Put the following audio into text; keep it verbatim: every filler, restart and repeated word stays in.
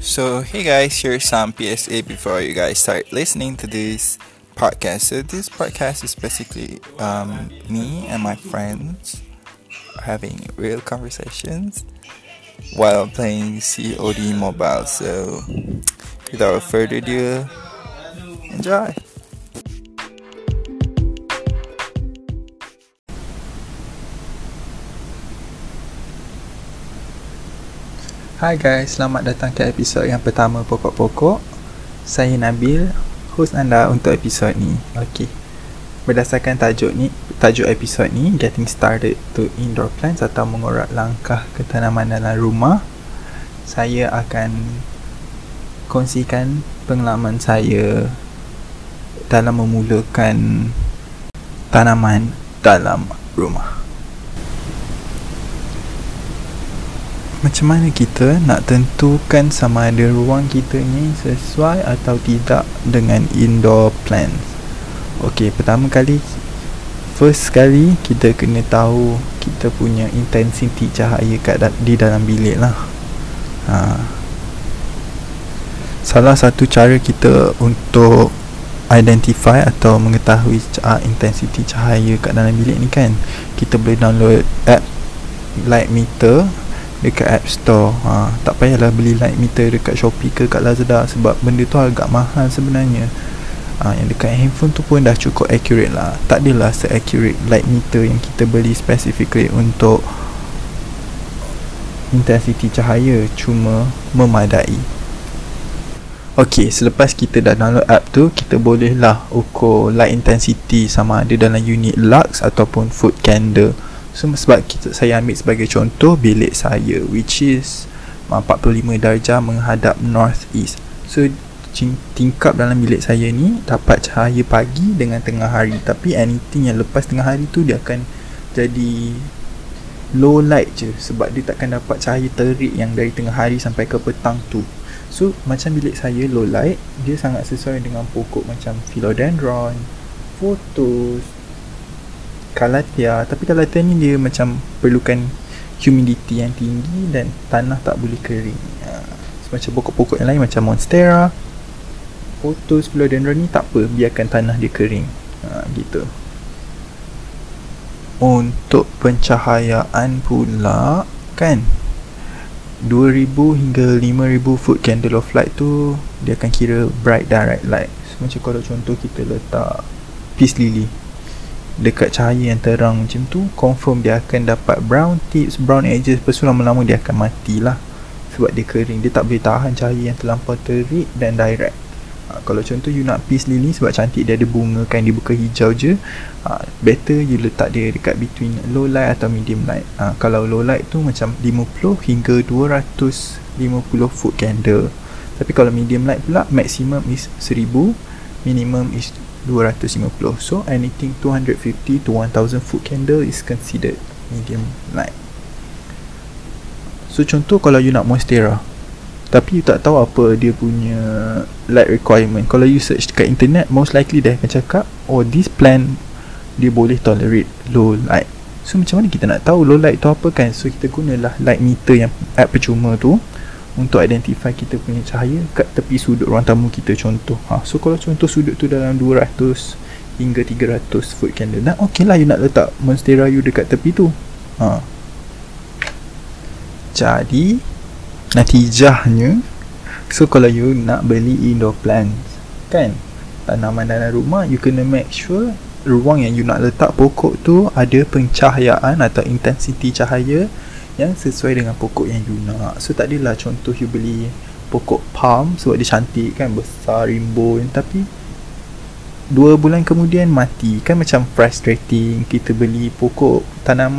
So hey guys, here's some P S A before you guys start listening to this podcast. So this podcast is basically um, me and my friends having real conversations while playing C O D Mobile. So without further ado, enjoy! Hi guys, selamat datang ke episod yang pertama Pokok-Pokok. Saya Nabil, host anda untuk episod ni. Okey. Berdasarkan tajuk ni, tajuk episod ni Getting Started to Indoor Plants atau mengorak langkah ke tanaman dalam rumah, saya akan kongsikan pengalaman saya dalam memulakan tanaman dalam rumah. Macam mana kita nak tentukan sama ada ruang kita ni sesuai atau tidak dengan indoor plants? Okey, pertama kali, first kali kita kena tahu kita punya intensity cahaya kat di dalam bilik lah. Ha. Salah satu cara kita untuk identify atau mengetahui intensity cahaya kat dalam bilik ni kan, kita boleh download app light meter dekat App Store. Ha, tak payahlah beli light meter dekat Shopee ke kat Lazada sebab benda tu agak mahal sebenarnya. Ha, yang dekat handphone tu pun dah cukup accurate lah. Tak adalah se-accurate light meter yang kita beli specifically untuk intensity cahaya, cuma memadai. Okey, selepas kita dah download app tu, kita bolehlah ukur light intensity sama ada dalam unit lux ataupun foot candle. So, sebab kita, saya ambil sebagai contoh bilik saya, which is empat puluh lima darjah menghadap north east. So tingkap dalam bilik saya ni dapat cahaya pagi dengan tengah hari, tapi anything yang lepas tengah hari tu dia akan jadi low light je sebab dia takkan dapat cahaya terik yang dari tengah hari sampai ke petang tu. So macam bilik saya low light, dia sangat sesuai dengan pokok macam philodendron, pothos, calathea. Tapi calathea ni dia macam perlukan humidity yang tinggi dan tanah tak boleh kering. Ha. Macam pokok-pokok yang lain macam monstera, pothos, philodendron ni tak apa, biarkan tanah dia kering. Ha, gitu. Untuk pencahayaan pula kan, dua ribu hingga lima ribu foot candle of light tu dia akan kira bright direct light. So, macam kalau contoh kita letak peace lily dekat cahaya yang terang macam tu, confirm dia akan dapat brown tips, brown edges. Lepas tu lama-lama dia akan matilah sebab dia kering, dia tak boleh tahan cahaya yang terlampau terik dan direct. Ha, kalau contoh you nak peace lily sebab cantik dia ada bunga kan, dia buka hijau je, ha, better you letak dia dekat between low light atau medium light. Ha, kalau low light tu macam lima puluh hingga dua ratus lima puluh foot candle, tapi kalau medium light pula maximum is seribu, minimum is dua ratus lima puluh. So anything two hundred fifty to one thousand foot candle is considered medium light. So contoh kalau you nak monstera tapi you tak tahu apa dia punya light requirement, kalau you search dekat internet most likely dia akan cakap oh this plant dia boleh tolerate low light. So macam mana kita nak tahu low light tu apa kan? So kita gunalah light meter yang app percuma tu untuk identify kita punya cahaya kat tepi sudut ruang tamu kita contoh. Ha, so kalau contoh sudut tu dalam dua ratus hingga tiga ratus foot candle, dan okey lah you nak letak monstera you dekat tepi tu. Ha. Jadi natijahnya, so kalau you nak beli indoor plants kan, tanaman dalam rumah, you kena make sure ruang yang you nak letak pokok tu ada pencahayaan atau intensity cahaya yang sesuai dengan pokok yang you nak. So tak adalah contoh you beli pokok palm sebab dia cantik kan, besar rimbun, tapi dua bulan kemudian mati kan, macam frustrating. Kita beli pokok tanaman